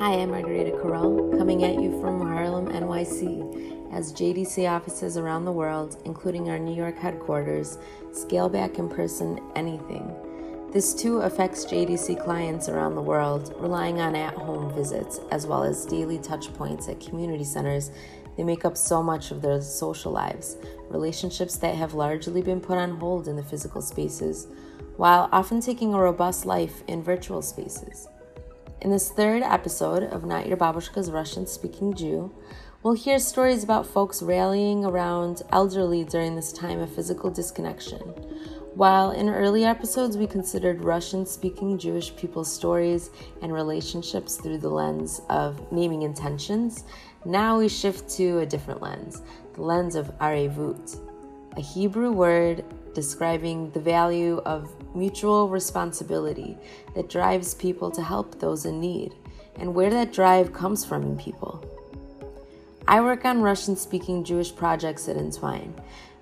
Hi, I'm Margarita Carroll, coming at you from Harlem, NYC, as JDC offices around the world, including our New York headquarters, scale back in person anything. This too affects JDC clients around the world, relying on at-home visits, as well as daily touchpoints at community centers. They make up so much of their social lives, relationships that have largely been put on hold in the physical spaces, while often taking a robust life in virtual spaces. In this third episode of Not Your Babushka's Russian-Speaking Jew, we'll hear stories about folks rallying around elderly during this time of physical disconnection. While in early episodes we considered Russian-speaking Jewish people's stories and relationships through the lens of naming intentions, now we shift to a different lens, the lens of arevut, a Hebrew word describing the value of mutual responsibility that drives people to help those in need, and where that drive comes from in people. I work on Russian-speaking Jewish projects at Entwine.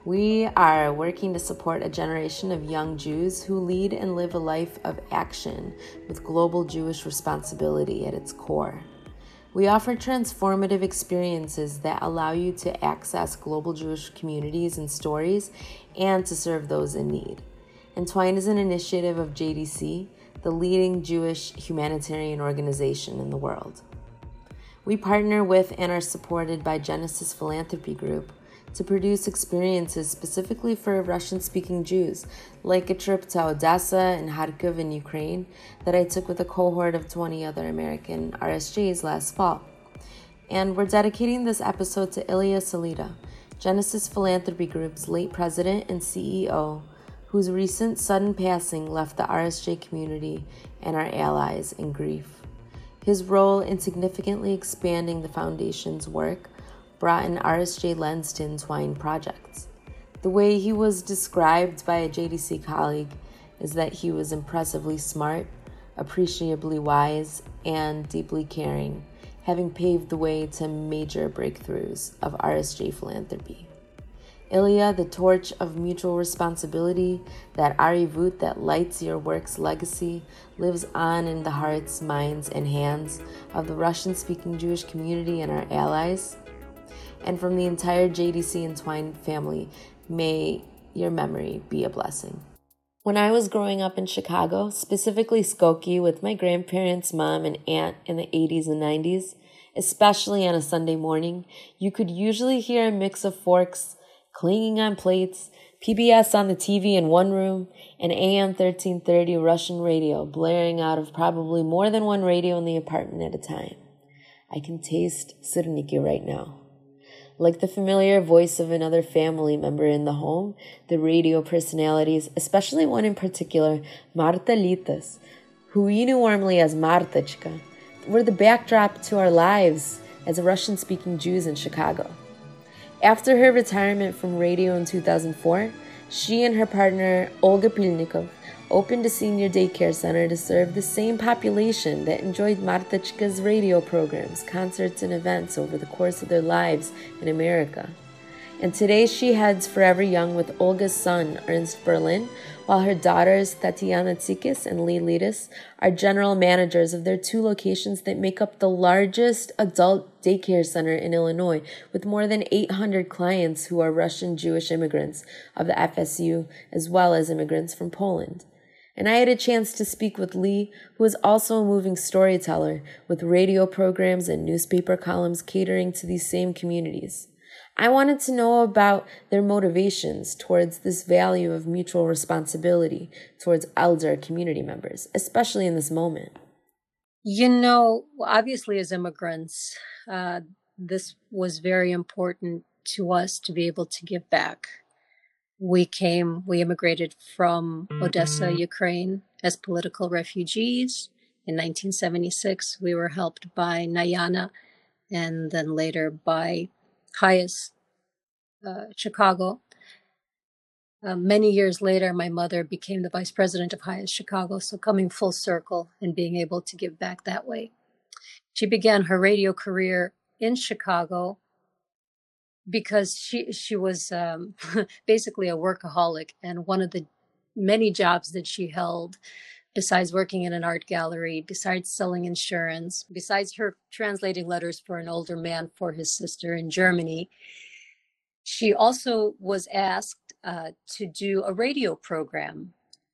We are working to support a generation of young Jews who lead and live a life of action with global Jewish responsibility at its core. We offer transformative experiences that allow you to access global Jewish communities and stories and to serve those in need. Entwine is an initiative of JDC, the leading Jewish humanitarian organization in the world. We partner with and are supported by Genesis Philanthropy Group to produce experiences specifically for Russian-speaking Jews, like a trip to Odessa and Kharkiv in Ukraine that I took with a cohort of 20 other American RSJs last fall. And we're dedicating this episode to Ilya Salita, Genesis Philanthropy Group's late president and CEO, whose recent sudden passing left the RSJ community and our allies in grief. His role in significantly expanding the foundation's work brought an RSJ lens to Entwine projects. The way he was described by a JDC colleague is that he was impressively smart, appreciably wise, and deeply caring, having paved the way to major breakthroughs of RSJ philanthropy. Ilya, the torch of mutual responsibility, that arevut that lights your work's legacy, lives on in the hearts, minds, and hands of the Russian-speaking Jewish community and our allies. And from the entire JDC Entwine family, may your memory be a blessing. When I was growing up in Chicago, specifically Skokie, with my grandparents, mom, and aunt in the 80s and 90s, especially on a Sunday morning, you could usually hear a mix of forks clanging on plates, PBS on the TV in one room, and AM 1330 Russian radio blaring out of probably more than one radio in the apartment at a time. I can taste sirniki right now. Like the familiar voice of another family member in the home, the radio personalities, especially one in particular, Marta Litas, who we knew warmly as Martachka, were the backdrop to our lives as Russian-speaking Jews in Chicago. After her retirement from radio in 2004, she and her partner, Olga Pilnikov, opened a senior daycare center to serve the same population that enjoyed Martachka's radio programs, concerts, and events over the course of their lives in America. And today she heads Forever Young with Olga's son, Ernst Berlin, while her daughters, Tatiana Tsikis and Lee Ledis, are general managers of their two locations that make up the largest adult daycare center in Illinois, with more than 800 clients who are Russian Jewish immigrants of the FSU, as well as immigrants from Poland. And I had a chance to speak with Lee, who is also a moving storyteller, with radio programs and newspaper columns catering to these same communities. I wanted to know about their motivations towards this value of mutual responsibility towards elder community members, especially in this moment. You know, obviously as immigrants, this was very important to us to be able to give back. We immigrated from Odessa, Ukraine, as political refugees. In 1976, we were helped by Nayana and then later by Highest, Chicago. Many years later, my mother became the vice president of Highest Chicago, so coming full circle and being able to give back that way. She began her radio career in Chicago because she was basically a workaholic, and one of the many jobs that she held besides working in an art gallery, besides selling insurance, besides her translating letters for an older man for his sister in Germany, she also was asked to do a radio program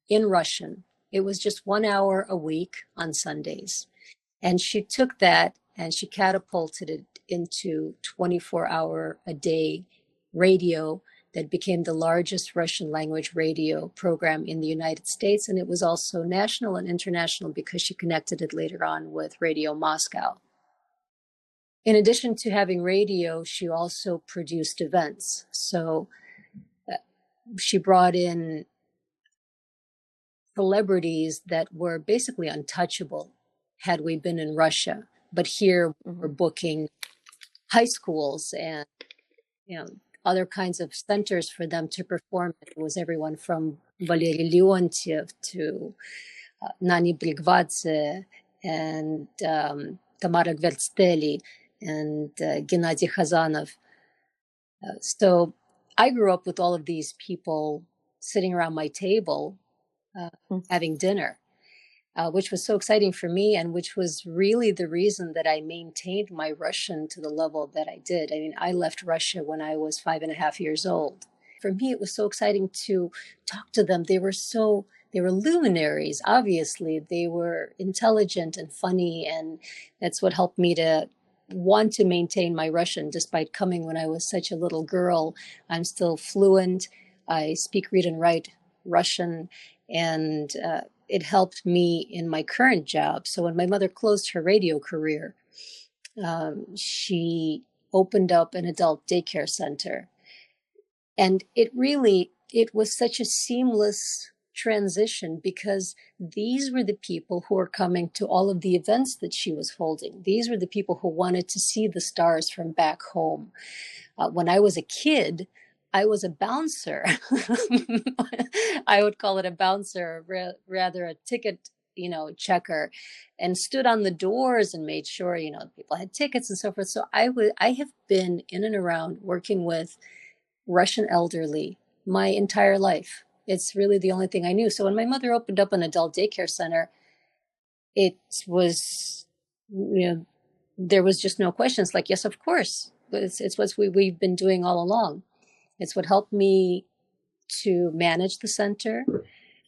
in Russian. It was just 1 hour a week on Sundays. And she took that and she catapulted it into 24-hour-a-day radio that became the largest Russian language radio program in the United States. And it was also national and international because she connected it later on with Radio Moscow. In addition to having radio, she also produced events. So she brought in celebrities that were basically untouchable had we been in Russia. But here we're booking high schools and, you know, other kinds of centers for them to perform. It was everyone from Valery Leontiev to Nani Brigvadze and Tamara Gvelsteli and Gennady Kazanov. So I grew up with all of these people sitting around my table having dinner, which was so exciting for me and which was really the reason that I maintained my Russian to the level that I did. I mean, I left Russia when I was 5.5 years old. For me, it was so exciting to talk to them. They were luminaries, obviously. They were intelligent and funny, and that's what helped me to want to maintain my Russian despite coming when I was such a little girl. I'm still fluent. I speak, read, and write Russian, and it helped me in my current job. So when my mother closed her radio career, she opened up an adult daycare center. And it was such a seamless transition because these were the people who were coming to all of the events that she was holding. These were the people who wanted to see the stars from back home. When I was a kid, I was a bouncer. I would call it a bouncer, rather a ticket, checker, and stood on the doors and made sure, people had tickets and so forth. So I have been in and around working with Russian elderly my entire life. It's really the only thing I knew. So when my mother opened up an adult daycare center, it was, there was just no questions. Like, yes, of course. It's what we've been doing all along. It's what helped me to manage the center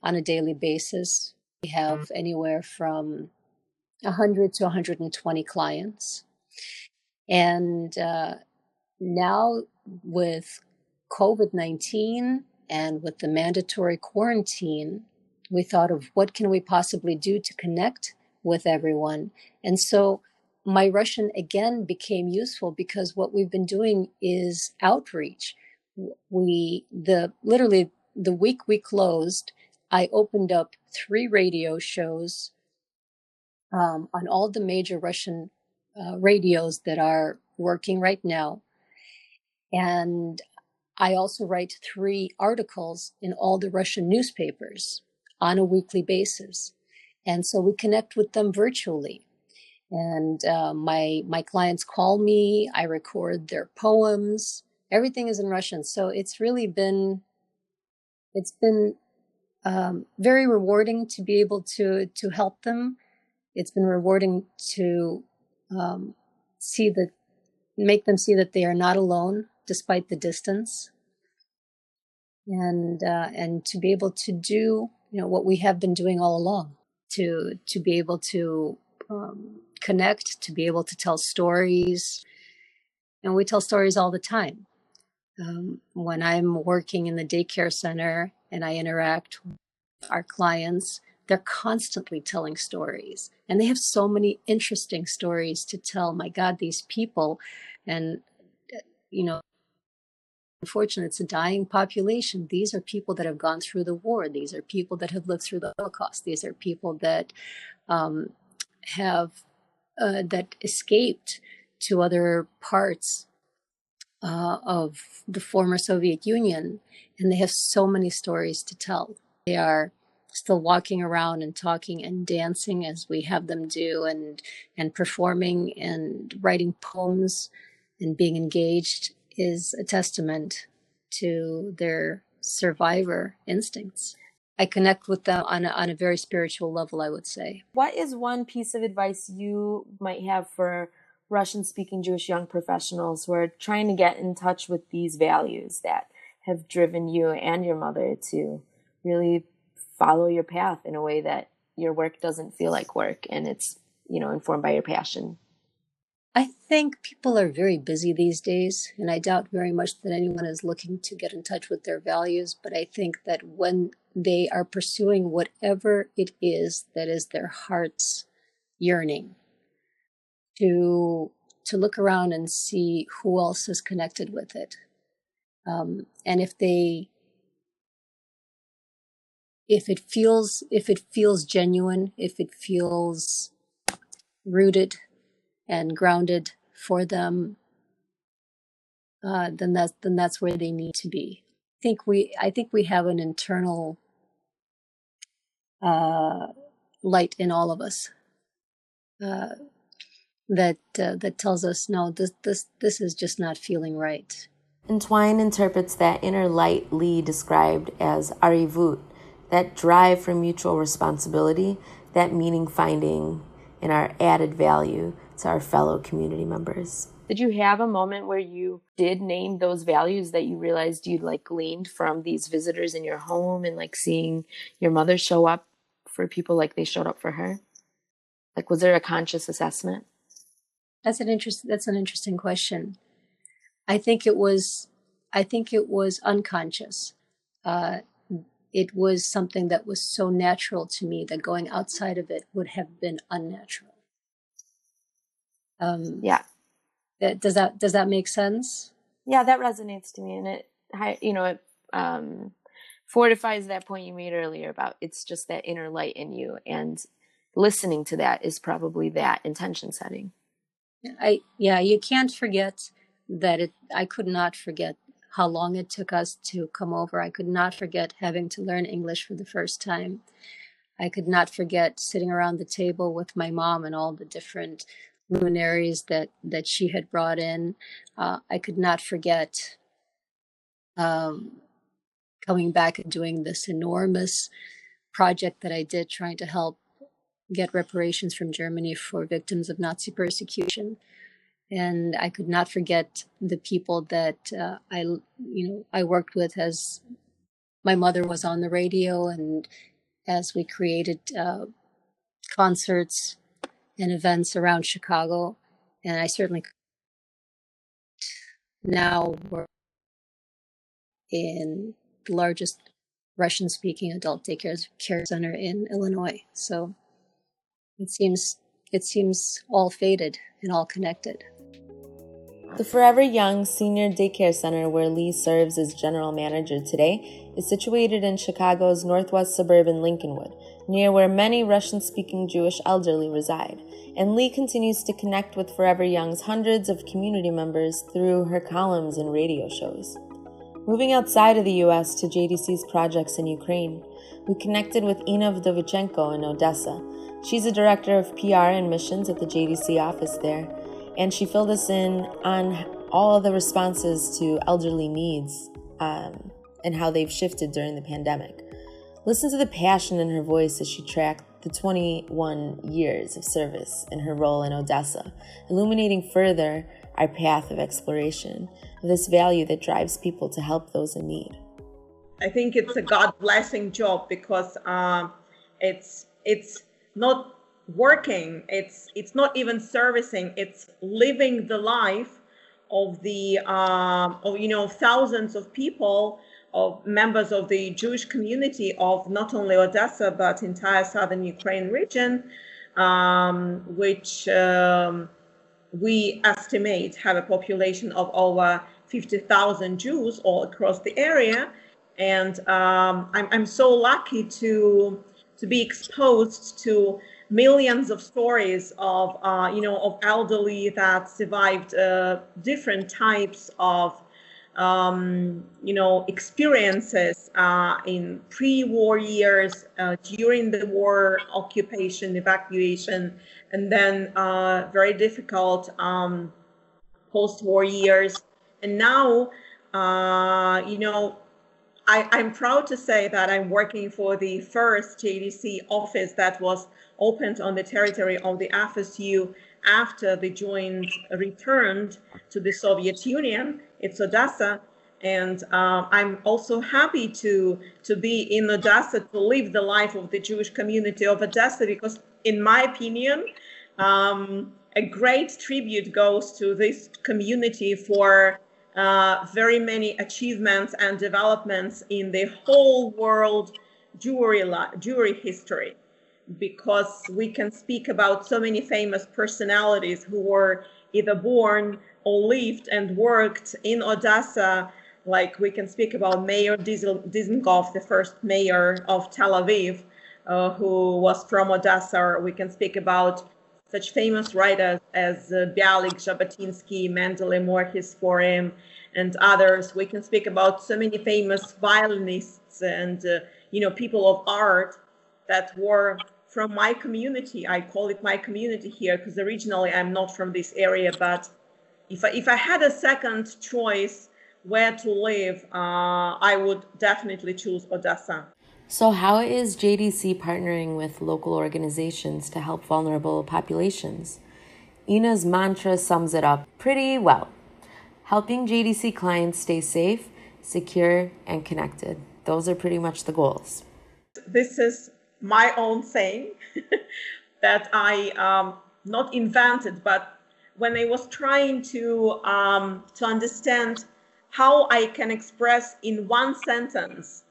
on a daily basis. We have anywhere from 100 to 120 clients. And now with COVID-19 and with the mandatory quarantine, we thought of what can we possibly do to connect with everyone. And so my Russian again became useful because what we've been doing is outreach. Literally the week we closed, I opened up 3 radio shows on all the major Russian radios that are working right now. And I also write 3 articles in all the Russian newspapers on a weekly basis. And so we connect with them virtually. And my clients call me, I record their poems. Everything is in Russian. So it's really been, very rewarding to be able to help them. It's been rewarding to make them see that they are not alone despite the distance. And to be able to do, what we have been doing all along, to be able to connect, to be able to tell stories. And we tell stories all the time. When I'm working in the daycare center and I interact with our clients, they're constantly telling stories. And they have so many interesting stories to tell. My God, these people. And, unfortunately, it's a dying population. These are people that have gone through the war. These are people that have lived through the Holocaust. These are people that that escaped to other parts of the former Soviet Union. And they have so many stories to tell. They are still walking around and talking and dancing as we have them do, and performing and writing poems and being engaged is a testament to their survivor instincts. I connect with them on a very spiritual level, I would say. What is one piece of advice you might have for Russian-speaking Jewish young professionals who are trying to get in touch with these values that have driven you and your mother to really follow your path in a way that your work doesn't feel like work and it's, you know, informed by your passion? I think people are very busy these days, and I doubt very much that anyone is looking to get in touch with their values. But I think that when they are pursuing whatever it is that is their heart's yearning, to look around and see who else is connected with it. And if it feels genuine, if it feels rooted and grounded for them, then that's where they need to be. I think we have an internal light in all of us that tells us, no, this is just not feeling right. Entwine interprets that inner light Lee described as arevut, that drive for mutual responsibility, that meaning finding, and our added value to our fellow community members. Did you have a moment where you did name those values that you realized you'd like gleaned from these visitors in your home and like seeing your mother show up for people like they showed up for her? Like, was there a conscious assessment? That's an interesting question. I think it was unconscious. It was something that was so natural to me that going outside of it would have been unnatural. Yeah. Does that make sense? Yeah, that resonates to me, and it fortifies that point you made earlier about it's just that inner light in you, and listening to that is probably that intention setting. You can't forget that it. I could not forget how long it took us to come over. I could not forget having to learn English for the first time. I could not forget sitting around the table with my mom and all the different luminaries that she had brought in. I could not forget coming back and doing this enormous project that I did trying to help get reparations from Germany for victims of Nazi persecution. And I could not forget the people that I worked with as my mother was on the radio and as we created concerts and events around Chicago. And I certainly now work in the largest Russian-speaking adult care center in Illinois. So it seems all faded and all connected. The Forever Young Senior Daycare Center, where Lee serves as general manager today, is situated in Chicago's northwest suburban Lincolnwood, near where many Russian-speaking Jewish elderly reside. And Lee continues to connect with Forever Young's hundreds of community members through her columns and radio shows. Moving outside of the U.S. to JDC's projects in Ukraine, we connected with Inna Vodovchenko in Odessa. She's a director of PR and missions at the JDC office there, and she filled us in on all the responses to elderly needs and how they've shifted during the pandemic. Listen to the passion in her voice as she tracked the 21 years of service in her role in Odessa, illuminating further our path of exploration of this value that drives people to help those in need. I think it's a God-blessing job because it's not working, it's not even servicing, it's living the life of the thousands of people, of members of the Jewish community of not only Odessa but entire southern Ukraine region, which we estimate have a population of over 50,000 Jews all across the area, and I'm so lucky to be exposed to millions of stories of elderly that survived different types of experiences in pre-war years, during the war, occupation, evacuation, and then very difficult post-war years. And now, I'm proud to say that I'm working for the first JDC office that was opened on the territory of the FSU after the joint returned to the Soviet Union. It's Odessa. And I'm also happy to be in Odessa, to live the life of the Jewish community of Odessa, because in my opinion, a great tribute goes to this community for very many achievements and developments in the whole world Jewry history, because we can speak about so many famous personalities who were either born or lived and worked in Odessa. Like we can speak about Mayor Dizengoff, the first mayor of Tel Aviv, who was from Odessa. Or we can speak about such famous writers as Bialik, Jabotinsky, Mendele Mohr, his poem, and others. We can speak about so many famous violinists and people of art that were from my community. I call it my community here because originally I'm not from this area. But if I had a second choice where to live, I would definitely choose Odessa. So how is JDC partnering with local organizations to help vulnerable populations? Ina's mantra sums it up pretty well. Helping JDC clients stay safe, secure, and connected. Those are pretty much the goals. This is my own saying that I not invented, but when I was trying to understand how I can express in one sentence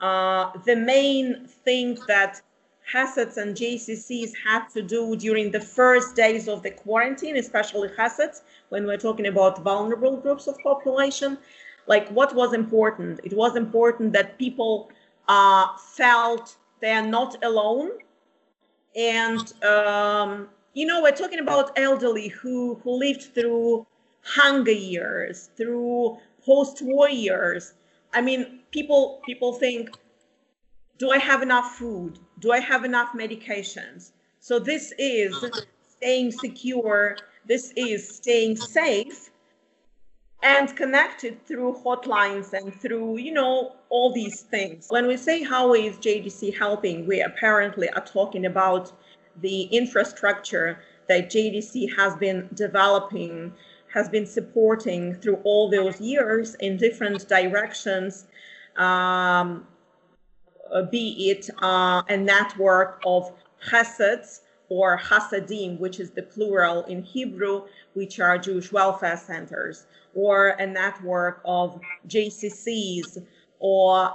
the main thing that cheseds and JCCs had to do during the first days of the quarantine, especially cheseds, when we're talking about vulnerable groups of population, like what was important? It was important that people felt they are not alone. And, we're talking about elderly who lived through hunger years, through post-war years. I mean, people think, do I have enough food? Do I have enough medications? So this is staying secure. This is staying safe and connected through hotlines and through, all these things. When we say how is JDC helping, we apparently are talking about the infrastructure that JDC has been developing, has been supporting through all those years in different directions, be it a network of cheseds or chasadim, which is the plural in Hebrew, which are Jewish welfare centers, or a network of JCCs or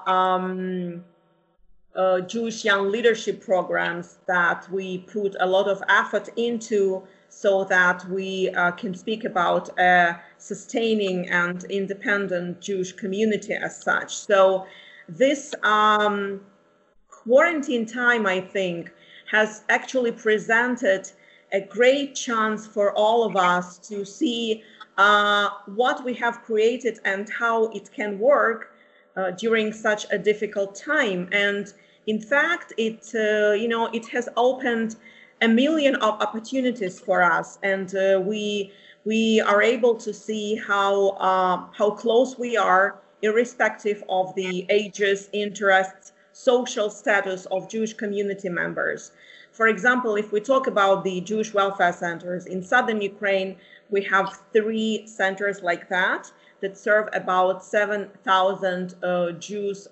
Jewish young leadership programs that we put a lot of effort into, so that we can speak about a sustaining and independent Jewish community as such. So this quarantine time, I think, has actually presented a great chance for all of us to see what we have created and how it can work during such a difficult time. And in fact, it it has opened a million of opportunities for us, and we are able to see how close we are, irrespective of the ages, interests, social status of Jewish community members. For example, if we talk about the Jewish welfare centers in southern Ukraine, we have 3 centers like that serve about 7,000 Jews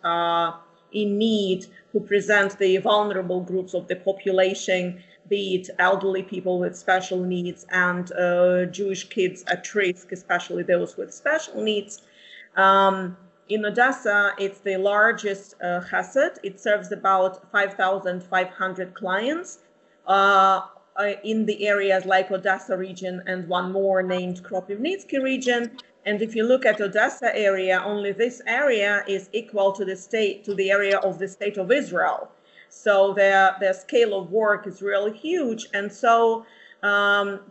in need, who present the vulnerable groups of the population, be it elderly people with special needs and Jewish kids at risk, especially those with special needs. In Odessa, it's the largest chesed. It serves about 5,500 clients in the areas like Odessa region and one more named Kropivnitsky region. And if you look at Odessa area, only this area is equal to the area of the state of Israel. So their scale of work is really huge. And so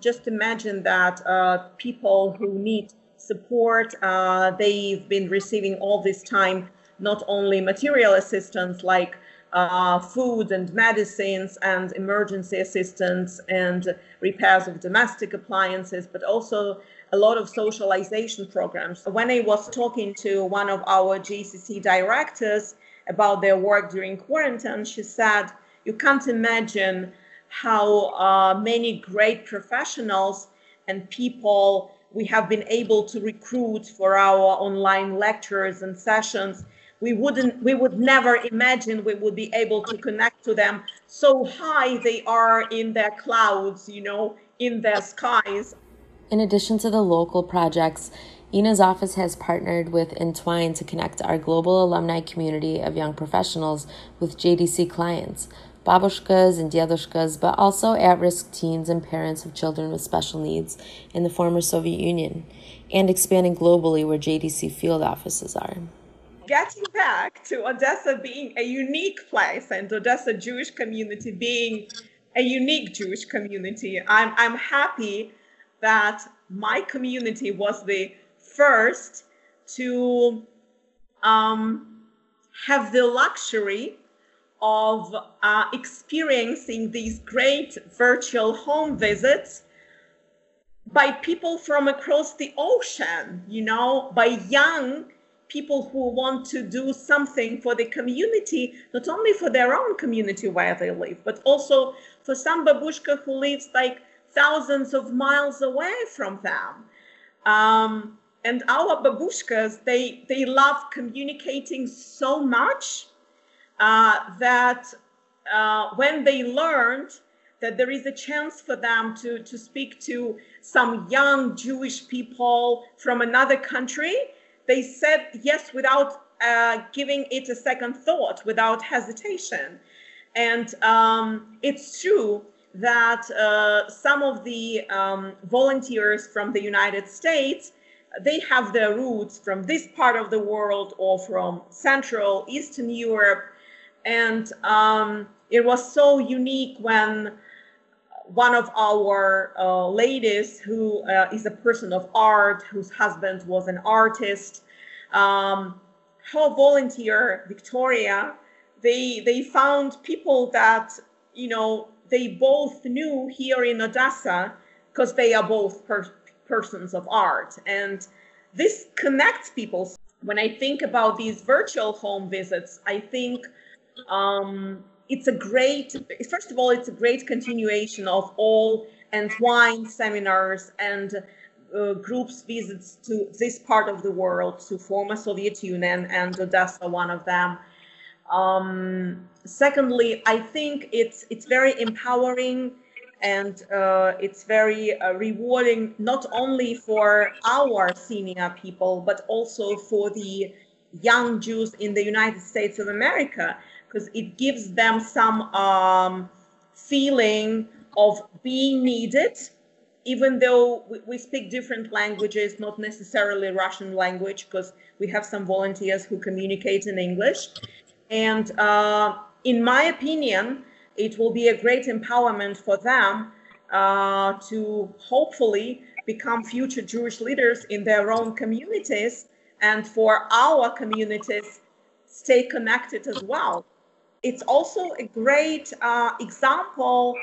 just imagine that people who need support, they've been receiving all this time not only material assistance like food and medicines and emergency assistance and repairs of domestic appliances, but also a lot of socialization programs. When I was talking to one of our JCC directors about their work during quarantine, she said, you can't imagine how many great professionals and people we have been able to recruit for our online lectures and sessions. We would never imagine we would be able to connect to them so high they are in their clouds, you know, in their skies. In addition to the local projects, Ina's office has partnered with Entwine to connect our global alumni community of young professionals with JDC clients, babushkas and djadushkas, but also at-risk teens and parents of children with special needs in the former Soviet Union, and expanding globally where JDC field offices are. Getting back to Odessa being a unique place and Odessa Jewish community being a unique Jewish community, I'm happy that my community was the first to have the luxury of experiencing these great virtual home visits by people from across the ocean, you know, by young people who want to do something for the community, not only for their own community where they live, but also for some babushka who lives like thousands of miles away from them. And our babushkas, they love communicating so much that when they learned that there is a chance for them to speak to some young Jewish people from another country, they said yes without giving it a second thought, without hesitation. And it's true that some of the volunteers from the United States, they have their roots from this part of the world or from Central, Eastern Europe. And it was so unique when one of our ladies who is a person of art, whose husband was an artist, her volunteer, Victoria, they found people that, you know, they both knew here in Odessa because they are both persons of art. And this connects people. When I think about these virtual home visits, I think it's a great, first of all, it's a great continuation of all Entwine seminars and groups visits to this part of the world, to former Soviet Union, and Odessa, one of them. Secondly, I think it's very empowering and it's very rewarding, not only for our senior people, but also for the young Jews in the United States of America, because it gives them some feeling of being needed, even though we speak different languages, not necessarily Russian language, because we have some volunteers who communicate in English. And in my opinion, it will be a great empowerment for them to hopefully become future Jewish leaders in their own communities, and for our communities stay connected as well. It's also a great example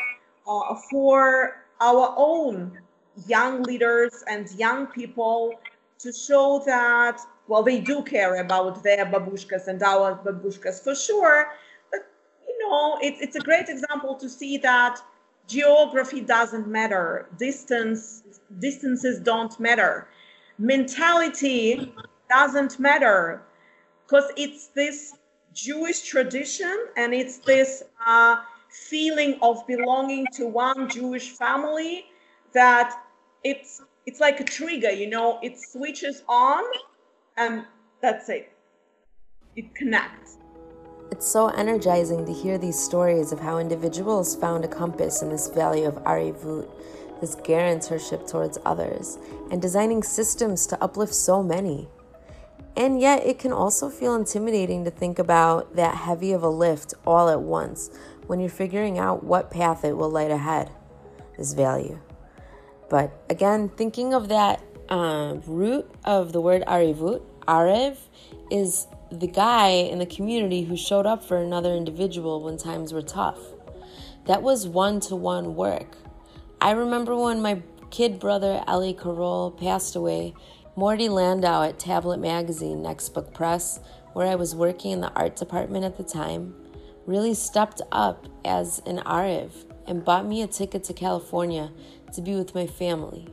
for our own young leaders and young people to show that, well, they do care about their babushkas and our babushkas for sure. But, you know, it's a great example to see that geography doesn't matter. Distances don't matter. Mentality doesn't matter, because it's this Jewish tradition and it's this feeling of belonging to one Jewish family that it's like a trigger, you know, it switches on. And that's it. It connects. It's so energizing to hear these stories of how individuals found a compass in this value of arevut, this guarantorship towards others, and designing systems to uplift so many. And yet it can also feel intimidating to think about that heavy of a lift all at once when you're figuring out what path it will light ahead, this value. But again, thinking of that root of the word arevut, arev, is the guy in the community who showed up for another individual when times were tough. That was one-to-one work. I remember when my kid brother, Eli Carroll, passed away, Morty Landau at Tablet Magazine, Next Book Press, where I was working in the art department at the time, really stepped up as an arev and bought me a ticket to California to be with my family.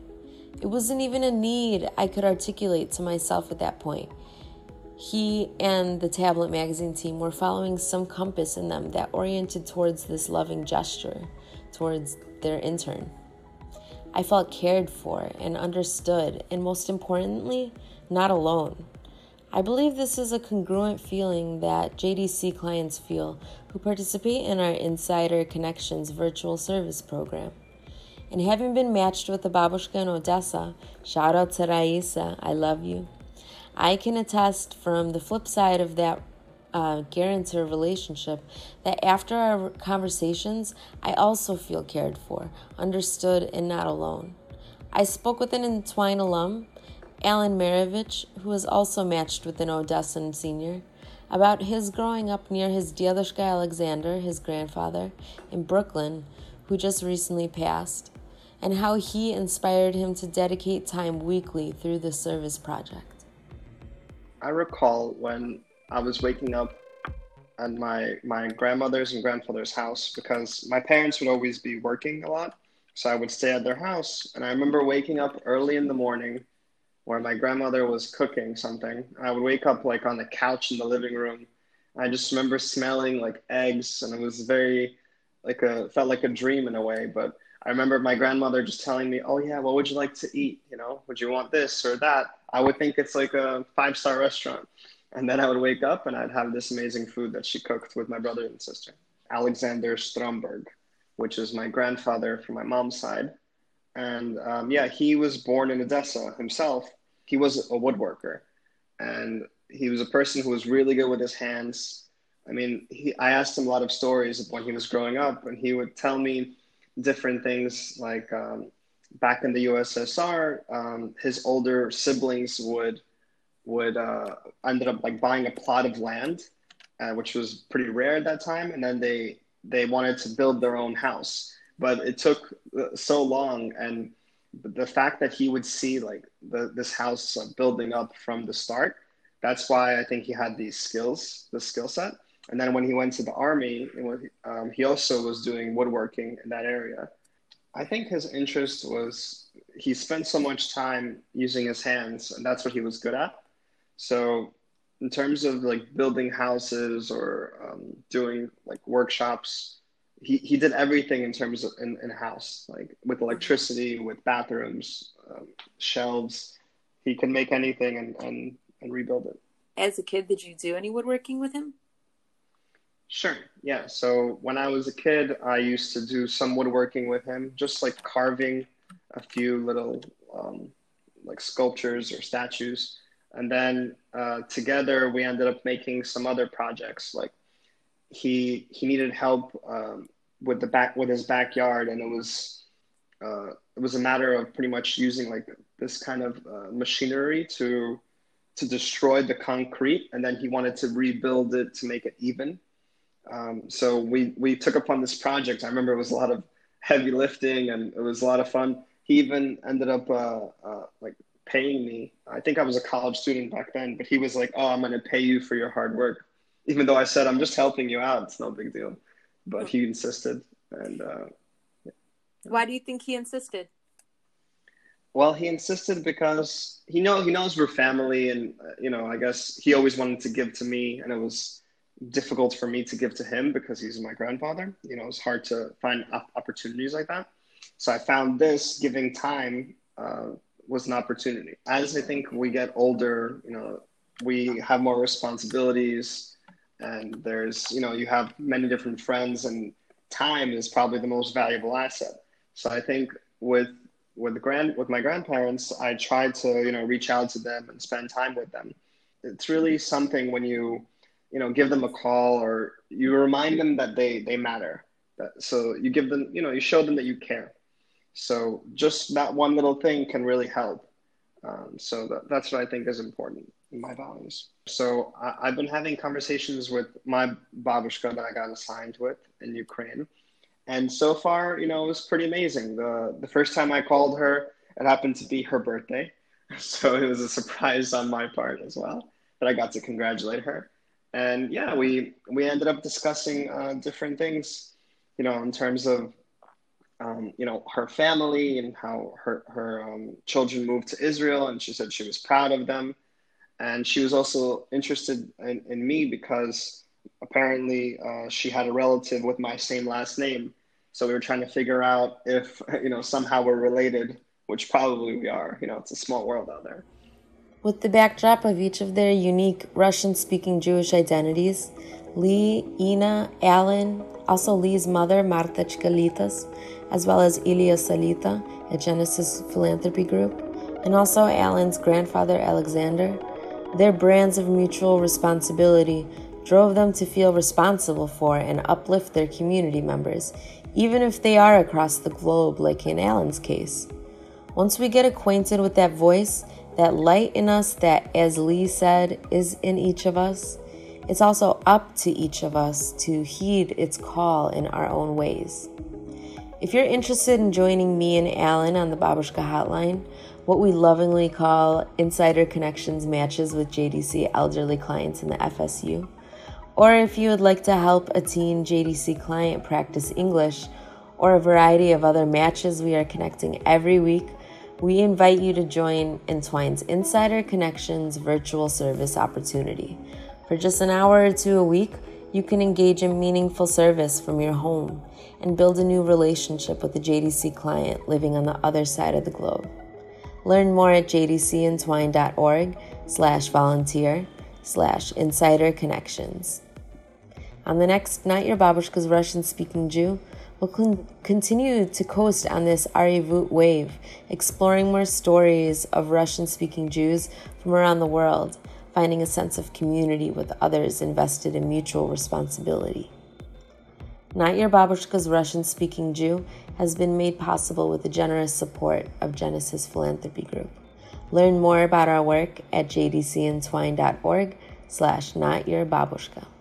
It wasn't even a need I could articulate to myself at that point. He and the Tablet Magazine team were following some compass in them that oriented towards this loving gesture, towards their intern. I felt cared for and understood, and most importantly, not alone. I believe this is a congruent feeling that JDC clients feel who participate in our Insider Connections virtual service program. And having been matched with a babushka in Odessa, shout out to Raisa, I love you. I can attest from the flip side of that guarantor relationship that after our conversations, I also feel cared for, understood, and not alone. I spoke with an Entwine alum, Alan Maravich, who was also matched with an Odessan senior, about his growing up near his djadushka Alexander, his grandfather, in Brooklyn, who just recently passed, and how he inspired him to dedicate time weekly through the service project. I recall when I was waking up at my grandmother's and grandfather's house because my parents would always be working a lot, so I would stay at their house. And I remember waking up early in the morning where my grandmother was cooking something. I would wake up like on the couch in the living room. I just remember smelling like eggs, and it was very felt like a dream in a way. But I remember my grandmother just telling me, "Oh yeah, what would you like to eat? You know, would you want this or that?" I would think it's like a 5-star restaurant. And then I would wake up and I'd have this amazing food that she cooked with my brother and sister. Alexander Stromberg, which is my grandfather from my mom's side. And he was born in Odessa himself. He was a woodworker. And he was a person who was really good with his hands. I mean, I asked him a lot of stories of when he was growing up, and he would tell me different things like, back in the USSR, his older siblings would ended up like buying a plot of land, which was pretty rare at that time. And then they wanted to build their own house, but it took so long. And the fact that he would see like this house building up from the start, that's why I think he had these skills, the skill set. And then when he went to the army, he also was doing woodworking in that area. I think his interest was he spent so much time using his hands, and that's what he was good at. So in terms of like building houses or doing like workshops, he did everything in terms of in house, like with electricity, with bathrooms, shelves. He can make anything and rebuild it. As a kid, did you do any woodworking with him? Sure. Yeah. So when I was a kid, I used to do some woodworking with him, just like carving a few little sculptures or statues. And then together we ended up making some other projects. Like he needed help with his backyard, and it was a matter of pretty much using like this kind of machinery to destroy the concrete, and then he wanted to rebuild it to make it even. So we took upon this project. I remember it was a lot of heavy lifting, and it was a lot of fun. He even ended up paying me. I think I was a college student back then, but he was like, "Oh, I'm going to pay you for your hard work," even though I said, "I'm just helping you out. It's no big deal." But he insisted. And yeah. Why do you think he insisted? Well, he insisted because he knows we're family, and I guess he always wanted to give to me, and it was difficult for me to give to him because he's my grandfather. It's hard to find opportunities like that. So I found this giving time was an opportunity. As I think we get older, we have more responsibilities, and there's, you have many different friends, and time is probably the most valuable asset. So I think with my grandparents, I tried to, reach out to them and spend time with them. It's really something when you give them a call, or you remind them that they matter. So you give them, you show them that you care. So just that one little thing can really help. So that's what I think is important in my values. So I've been having conversations with my babushka that I got assigned with in Ukraine. And so far, you know, it was pretty amazing. The first time I called her, it happened to be her birthday. So it was a surprise on my part as well that I got to congratulate her. And yeah, we ended up discussing different things, you know, in terms of, you know, her family and how her children moved to Israel. And she said she was proud of them. And she was also interested in me because apparently she had a relative with my same last name. So we were trying to figure out if, you know, somehow we're related, which probably we are. You know, it's a small world out there. With the backdrop of each of their unique Russian-speaking Jewish identities, Lee, Inna, Alan, also Lee's mother, Marta Litas, as well as Ilya Salita at Genesis Philanthropy Group, and also Alan's grandfather, Alexander, their brands of mutual responsibility drove them to feel responsible for and uplift their community members, even if they are across the globe, like in Alan's case. Once we get acquainted with that voice, that light in us that, as Lee said, is in each of us, it's also up to each of us to heed its call in our own ways. If you're interested in joining me and Alan on the Babushka Hotline, what we lovingly call Insider Connections matches with JDC elderly clients in the FSU, or if you would like to help a teen JDC client practice English, or a variety of other matches we are connecting every week, we invite you to join Entwine's Insider Connections virtual service opportunity. For just an hour or two a week, you can engage in meaningful service from your home and build a new relationship with a JDC client living on the other side of the globe. Learn more at jdcentwine.org/volunteer/insider connections. On the next Not Your Babushka's Russian-Speaking Jew, we'll continue to coast on this arevut wave, exploring more stories of Russian-speaking Jews from around the world, finding a sense of community with others invested in mutual responsibility. Not Your Babushka's Russian-Speaking Jew has been made possible with the generous support of Genesis Philanthropy Group. Learn more about our work at jdcentwine.org/notyourbabushka.